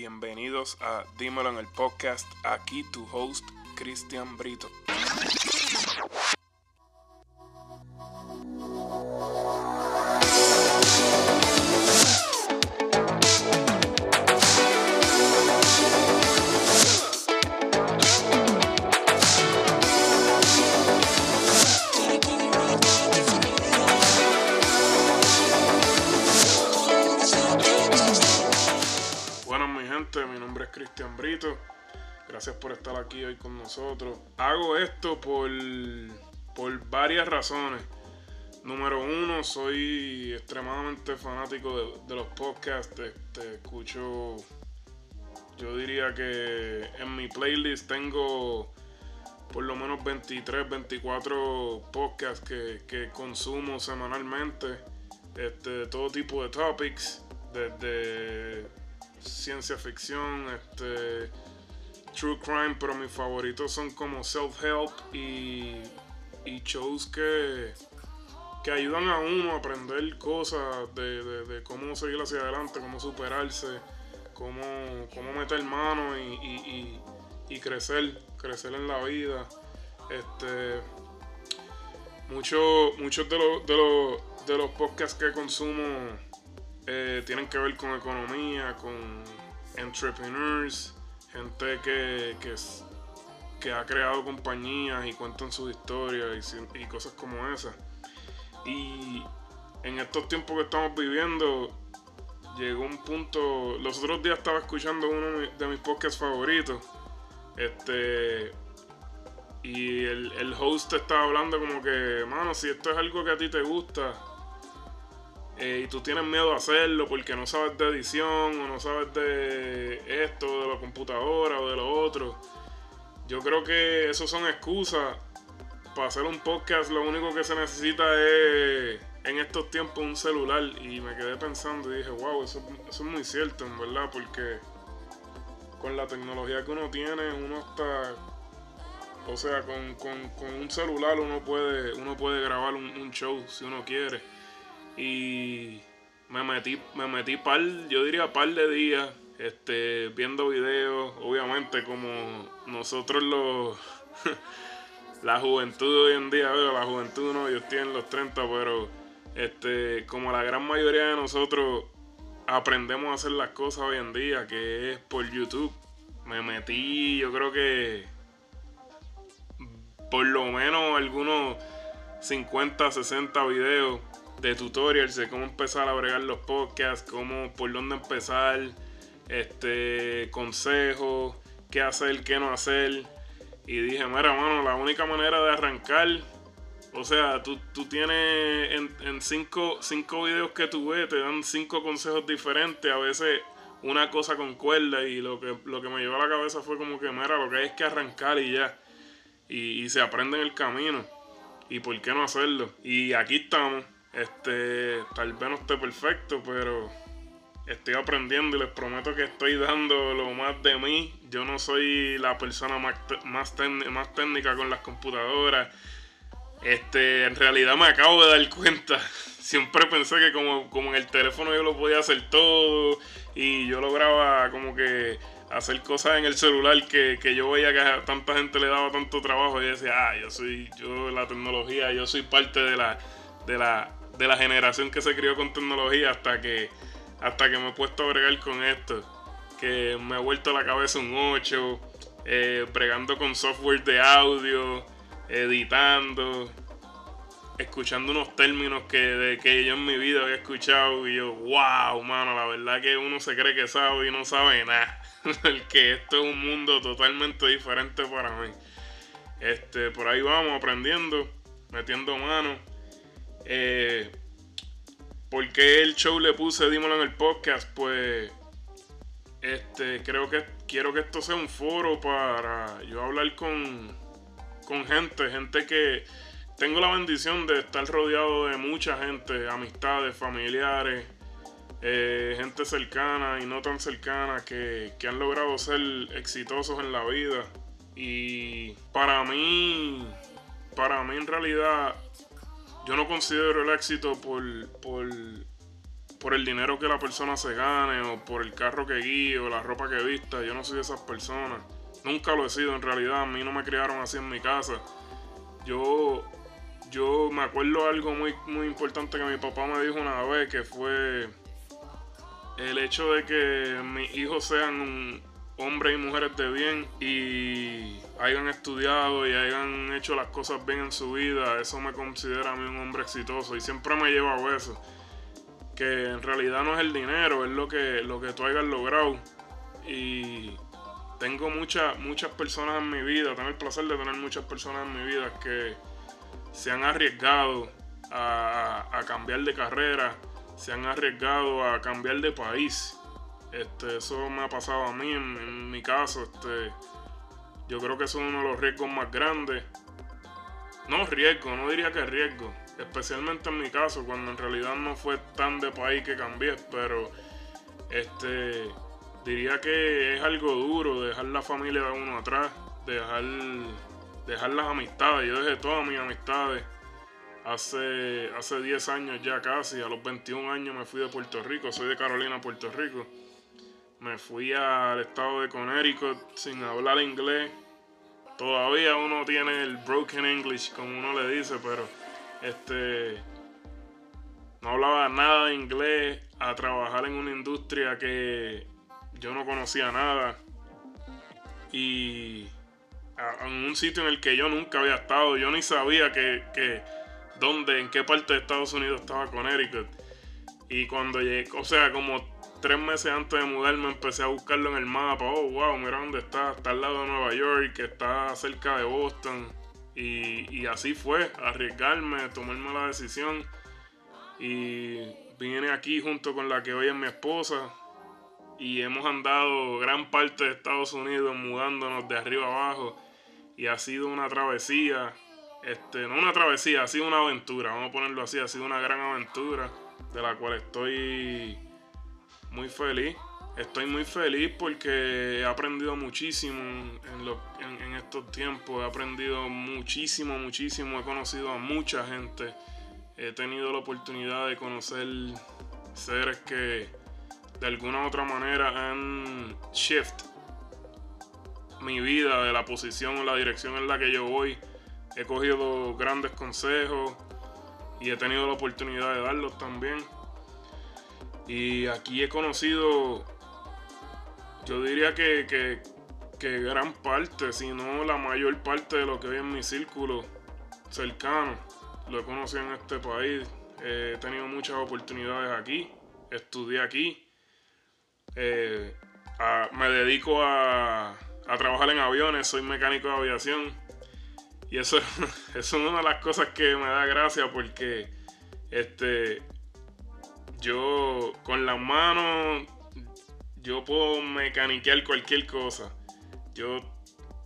Bienvenidos a Dímelo en el Podcast, aquí tu host, Cristian Brito. Mi nombre es Cristian Brito, gracias por estar aquí hoy con nosotros. Hago esto por varias razones. Número uno, soy extremadamente fanático de los podcasts. Escucho, yo diría que en mi playlist tengo por lo menos 23, 24 podcasts que consumo semanalmente. Todo tipo de topics, desde ciencia ficción, true crime, pero mis favoritos son como self-help y shows que ayudan a uno a aprender cosas de cómo seguir hacia adelante, cómo superarse, cómo meter mano y crecer en la vida. Muchos de los podcasts que consumo tienen que ver con economía, con entrepreneurs, gente que ha creado compañías y cuentan sus historias y cosas como esas. Y en estos tiempos que estamos viviendo, llegó un punto. Los otros días estaba escuchando uno de mis podcasts favoritos, y el host estaba hablando como que, mano, si esto es algo que a ti te gusta, y tú tienes miedo a hacerlo porque no sabes de edición o no sabes de esto, de la computadora o de lo otro. Yo creo que eso son excusas. Para hacer un podcast lo único que se necesita es, en estos tiempos, un celular. Y me quedé pensando y dije, wow, eso es muy cierto, en verdad, porque con la tecnología que uno tiene, uno está... O sea, con un celular uno puede grabar un show si uno quiere. Y me metí yo diría par de días viendo videos, obviamente, como nosotros la juventud hoy en día. Bueno, la juventud no, yo estoy en los 30, pero como la gran mayoría de nosotros aprendemos a hacer las cosas hoy en día, que es por YouTube. Me metí, yo creo que por lo menos algunos 50, 60 videos de tutorials de cómo empezar a bregar los podcasts, por dónde empezar, consejos, qué hacer, qué no hacer. Y dije, mira, mano, la única manera de arrancar, o sea, tú tienes en cinco videos que tú ves, te dan 5 consejos diferentes, a veces una cosa concuerda, y lo que me llevó a la cabeza fue como que, mira, lo que hay es que arrancar y ya, y se aprende en el camino, y por qué no hacerlo. Y aquí estamos. Tal vez no esté perfecto, pero estoy aprendiendo y les prometo que estoy dando lo más de mí. Yo no soy la persona más técnica con las computadoras. En realidad me acabo de dar cuenta. Siempre pensé que como en el teléfono yo lo podía hacer todo, y yo lograba como que hacer cosas en el celular que yo veía que a tanta gente le daba tanto trabajo, y decía, la tecnología, yo soy parte de la generación que se crió con tecnología, hasta que me he puesto a bregar con esto, que me ha vuelto la cabeza un 8, bregando con software de audio, editando, escuchando unos términos que yo en mi vida había escuchado, y yo, wow, mano, la verdad que uno se cree que sabe y no sabe nada, porque esto es un mundo totalmente diferente para mí. Por ahí vamos, aprendiendo, metiendo manos. ¿Por qué el show le puse Dímelo en el Podcast? Pues creo que quiero que esto sea un foro para yo hablar con gente que tengo la bendición de estar rodeado de mucha gente, amistades, familiares, gente cercana y no tan cercana que han logrado ser exitosos en la vida. Y para mí en realidad, yo no considero el éxito por por el dinero que la persona se gane, o por el carro que guíe, o la ropa que vista. Yo no soy de esas personas. Nunca lo he sido, en realidad. A mí no me criaron así en mi casa. Yo me acuerdo algo muy, muy importante que mi papá me dijo una vez, que fue el hecho de que mis hijos sean hombres y mujeres de bien y hayan estudiado y hayan hecho las cosas bien en su vida. Eso me considera a mí un hombre exitoso, y siempre me lleva a eso, que en realidad no es el dinero, es lo que tú hayas logrado. Y tengo muchas personas en mi vida, tengo el placer de tener muchas personas en mi vida que se han arriesgado a cambiar de carrera, se han arriesgado a cambiar de país. Eso me ha pasado a mí en mi caso. Yo creo que es uno de los riesgos más grandes. No diría que riesgo, especialmente en mi caso, cuando en realidad no fue tan de país que cambié, pero diría que es algo duro dejar la familia de uno atrás, dejar las amistades. Yo dejé todas mis amistades hace 10 años ya casi. A los 21 años me fui de Puerto Rico. Soy de Carolina, Puerto Rico. Me fui al estado de Connecticut sin hablar inglés. Todavía uno tiene el broken English, como uno le dice, pero no hablaba nada de inglés, a trabajar en una industria que yo no conocía nada, y en un sitio en el que yo nunca había estado. Yo ni sabía en qué parte de Estados Unidos estaba Connecticut. Y cuando llegué, o sea, como 3 meses antes de mudarme, empecé a buscarlo en el mapa. Oh, wow, mira dónde está. Está al lado de Nueva York, está cerca de Boston. Y así fue, arriesgarme, tomarme la decisión. Y vine aquí junto con la que hoy es mi esposa. Y hemos andado gran parte de Estados Unidos mudándonos de arriba abajo. Y ha sido una travesía. No una travesía, ha sido una aventura, vamos a ponerlo así. Ha sido una gran aventura de la cual estoy muy feliz. Estoy muy feliz porque he aprendido muchísimo en estos tiempos. He aprendido muchísimo, muchísimo. He conocido a mucha gente. He tenido la oportunidad de conocer seres que de alguna u otra manera han shift mi vida de la posición o la dirección en la que yo voy. He cogido grandes consejos y he tenido la oportunidad de darlos también. Y aquí he conocido, yo diría que gran parte, si no la mayor parte de lo que hay en mi círculo cercano, lo he conocido en este país. He tenido muchas oportunidades aquí, estudié aquí, me dedico a trabajar en aviones, soy mecánico de aviación. Y eso es una de las cosas que me da gracia, porque yo con las manos yo puedo mecaniquear cualquier cosa. Yo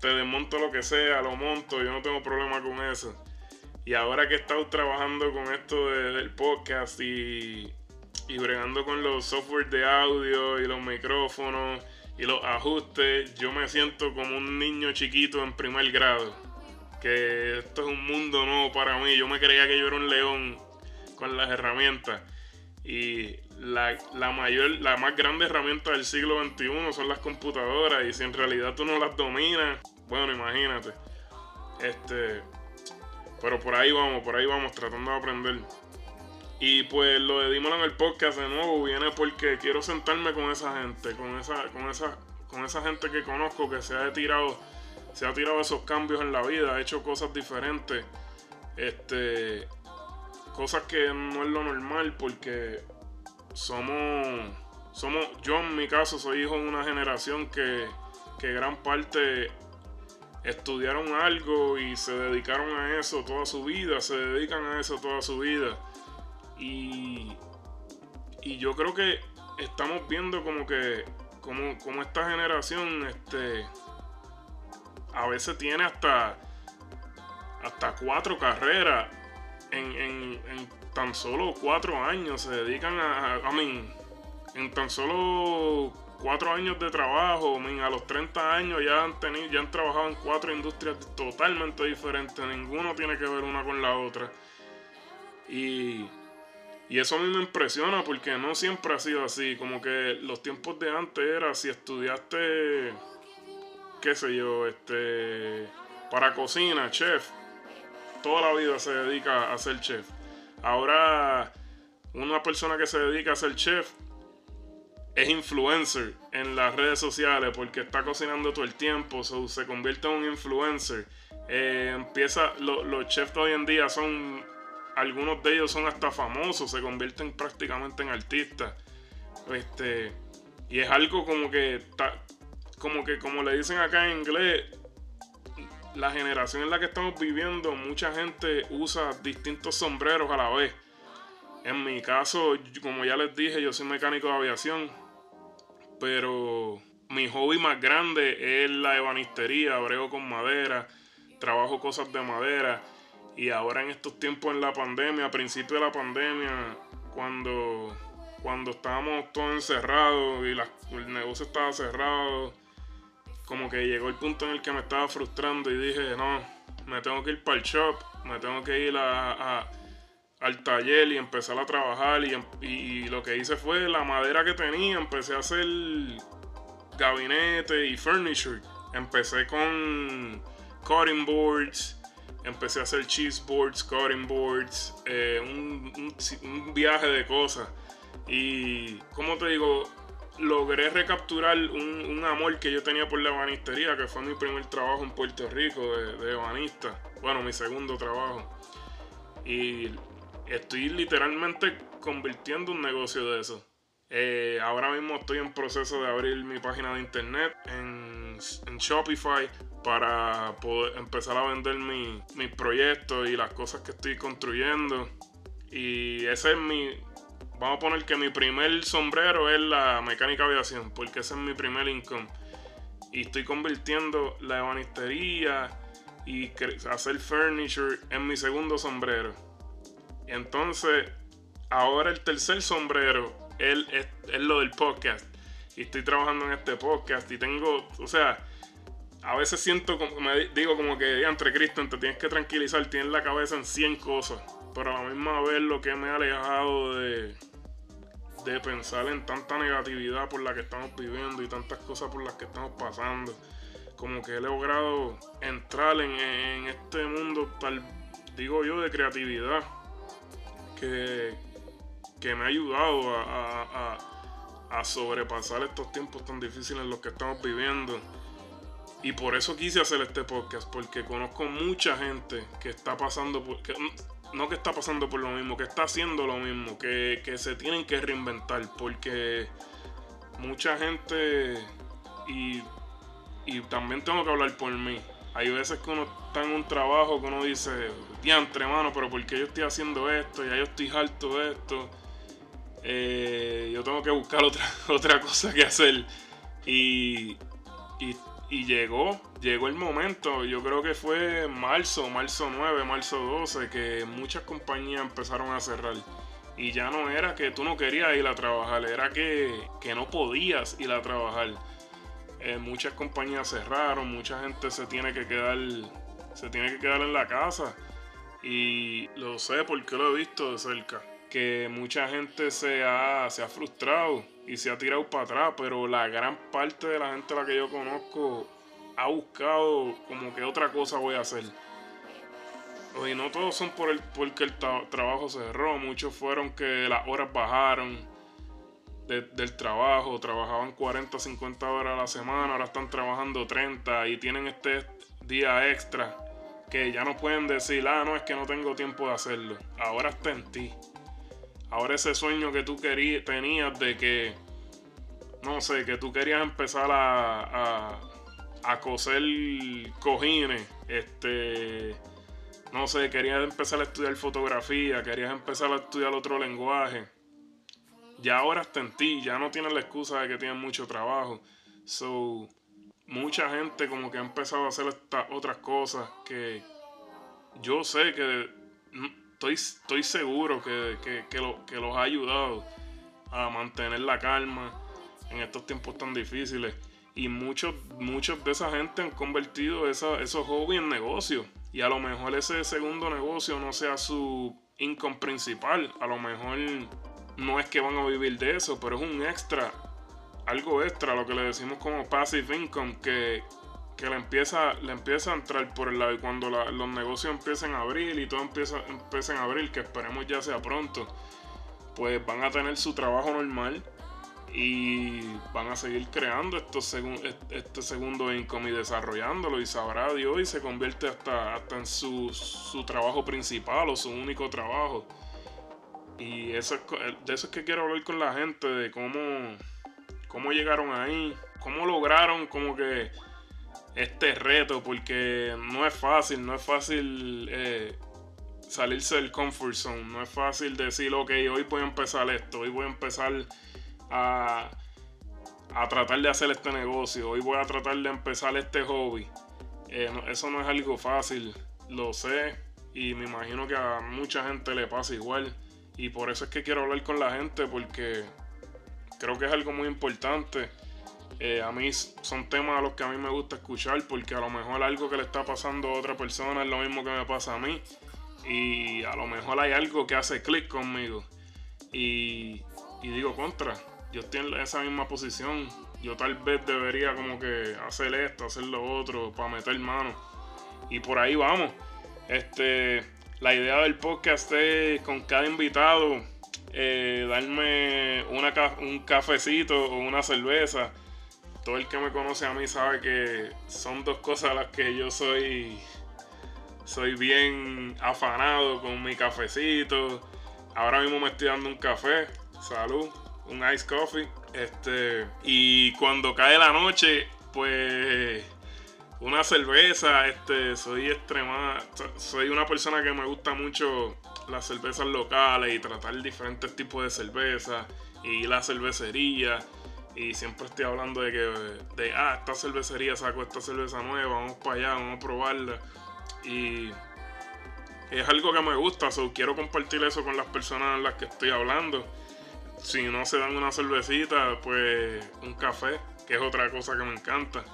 te desmonto lo que sea, lo monto, yo no tengo problema con eso. Y ahora que he estado trabajando con esto del podcast y bregando con los software de audio y los micrófonos y los ajustes, yo me siento como un niño chiquito en primer grado. Que esto es un mundo nuevo para mí. Yo me creía que yo era un león con las herramientas. Y la más grande herramienta del siglo XXI son las computadoras. Y si en realidad tú no las dominas, bueno, imagínate. Pero por ahí vamos, tratando de aprender. Y pues lo de Dímelo en el podcast de nuevo viene porque quiero sentarme con esa gente, con esa gente que conozco, que se ha tirado esos cambios en la vida, ha hecho cosas diferentes, cosas que no es lo normal, porque yo en mi caso soy hijo de una generación que gran parte estudiaron algo y se dedicaron a eso toda su vida, y yo creo que estamos viendo como esta generación, a veces tiene hasta 4 carreras en tan solo 4 años. Se dedican en tan solo 4 años de trabajo. A los 30 años ya han trabajado en 4 industrias totalmente diferentes. Ninguno tiene que ver una con la otra. Y Y eso a mí me impresiona porque no siempre ha sido así. Como que los tiempos de antes era si estudiaste, qué sé yo, para cocina, chef. Toda la vida se dedica a ser chef. Ahora, una persona que se dedica a ser chef es influencer en las redes sociales porque está cocinando todo el tiempo. Se convierte en un influencer. Los chefs de hoy en día son... Algunos de ellos son hasta famosos, se convierten prácticamente en artistas. Y es algo como le dicen acá en inglés, la generación en la que estamos viviendo, mucha gente usa distintos sombreros a la vez. En mi caso, como ya les dije, yo soy mecánico de aviación, pero mi hobby más grande es la ebanistería, brego con madera, trabajo cosas de madera. Y ahora en estos tiempos en la pandemia, a principio de la pandemia, cuando estábamos todos encerrados y el negocio estaba cerrado, como que llegó el punto en el que me estaba frustrando y dije, no, me tengo que ir para el shop, me tengo que ir al taller y empezar a trabajar. Y lo que hice fue la madera que tenía, empecé a hacer gabinete y furniture. Empecé con cutting boards. Empecé a hacer cheese boards, cutting boards, un viaje de cosas. Y, como te digo, logré recapturar un amor que yo tenía por la ebanistería, que fue mi primer trabajo en Puerto Rico de ebanista. Bueno, mi segundo trabajo. Y estoy literalmente convirtiendo un negocio de eso. Ahora mismo estoy en proceso de abrir mi página de internet en Shopify para poder empezar a vender mis proyectos y las cosas que estoy construyendo. Y ese es vamos a poner que mi primer sombrero es la mecánica aviación, porque ese es mi primer income. Y estoy convirtiendo la ebanistería y hacer furniture en mi segundo sombrero. Entonces, ahora el tercer sombrero es lo del podcast. Y estoy trabajando en este podcast y tengo, o sea... A veces siento, me digo como que, entre Cristian, te tienes que tranquilizar, tienes la cabeza en 100 cosas. Pero a la misma vez lo que me ha alejado de pensar en tanta negatividad por la que estamos viviendo y tantas cosas por las que estamos pasando. Como que he logrado entrar en este mundo, tal digo yo, de creatividad que me ha ayudado a sobrepasar estos tiempos tan difíciles en los que estamos viviendo. Y por eso quise hacer este podcast, porque conozco mucha gente que está pasando por... que está pasando por lo mismo, que está haciendo lo mismo, que se tienen que reinventar, porque mucha gente... Y también tengo que hablar por mí. Hay veces que uno está en un trabajo que uno dice, diantre, mano, pero ¿por qué yo estoy haciendo esto? Ya yo estoy harto de esto. Yo tengo que buscar otra cosa que hacer. Y llegó el momento, yo creo que fue marzo 9, marzo 12, que muchas compañías empezaron a cerrar. Y ya no era que tú no querías ir a trabajar, era que no podías ir a trabajar. Muchas compañías cerraron, mucha gente se tiene que quedar en la casa. Y lo sé porque lo he visto de cerca. Que mucha gente se ha frustrado y se ha tirado para atrás, pero la gran parte de la gente a la que yo conozco ha buscado como que otra cosa voy a hacer. Y no todos son porque el trabajo cerró, muchos fueron que las horas bajaron del trabajo, trabajaban 40, 50 horas a la semana, ahora están trabajando 30 y tienen este día extra que ya no pueden decir, no, es que no tengo tiempo de hacerlo. Ahora está en ti. Ahora ese sueño que tú tenías de que, no sé, que tú querías empezar a coser cojines, no sé, querías empezar a estudiar fotografía, querías empezar a estudiar otro lenguaje. Ya ahora está en ti, ya no tienes la excusa de que tienes mucho trabajo. So, mucha gente como que ha empezado a hacer estas otras cosas que yo sé que... Estoy seguro que los ha ayudado a mantener la calma en estos tiempos tan difíciles. Y muchos de esa gente han convertido esos hobbies en negocios. Y a lo mejor ese segundo negocio no sea su income principal. A lo mejor no es que van a vivir de eso, pero es un extra, algo extra, lo que le decimos como passive income, que le empieza a entrar por el lado. Y cuando los negocios empiecen a abrir y todo empiecen a abrir, que esperemos ya sea pronto, pues van a tener su trabajo normal y van a seguir creando este segundo income y desarrollándolo, y sabrá Dios, y se convierte hasta en su trabajo principal o su único trabajo. Y de eso es que quiero hablar con la gente, de cómo llegaron ahí, cómo lograron como que este reto, porque no es fácil salirse del comfort zone. No es fácil decir, ok, hoy voy a empezar esto, hoy voy a empezar a tratar de hacer este negocio, hoy voy a tratar de empezar este hobby. Eso no es algo fácil, lo sé, y me imagino que a mucha gente le pasa igual. Y por eso es que quiero hablar con la gente, porque creo que es algo muy importante. A mí son temas a los que a mí me gusta escuchar, porque a lo mejor algo que le está pasando a otra persona es lo mismo que me pasa a mí, y a lo mejor hay algo que hace clic conmigo y digo, contra, yo estoy en esa misma posición, yo tal vez debería como que hacer esto, hacer lo otro, para meter mano. Y por ahí vamos. La idea del podcast es, con cada invitado, darme un cafecito o una cerveza. Todo el que me conoce a mí sabe que son dos cosas a las que yo soy bien afanado con mi cafecito. Ahora mismo me estoy dando un café, salud, un ice coffee. Y cuando cae la noche, pues una cerveza. Soy una persona que me gusta mucho las cervezas locales y tratar diferentes tipos de cervezas y la cervecería. Y siempre estoy hablando de que esta cervecería sacó esta cerveza nueva, vamos para allá, vamos a probarla. Y es algo que me gusta, quiero compartir eso con las personas a las que estoy hablando. Si no se dan una cervecita, pues un café, que es otra cosa que me encanta.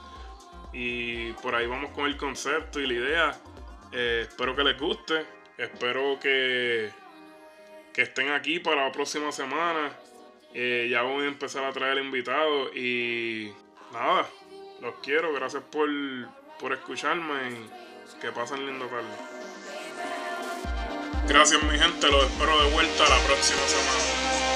Y por ahí vamos con el concepto y la idea. Espero que les guste, espero que estén aquí para la próxima semana. Ya voy a empezar a traer invitados y nada, los quiero, gracias por escucharme y que pasen lindo tarde. Gracias mi gente, los espero de vuelta la próxima semana.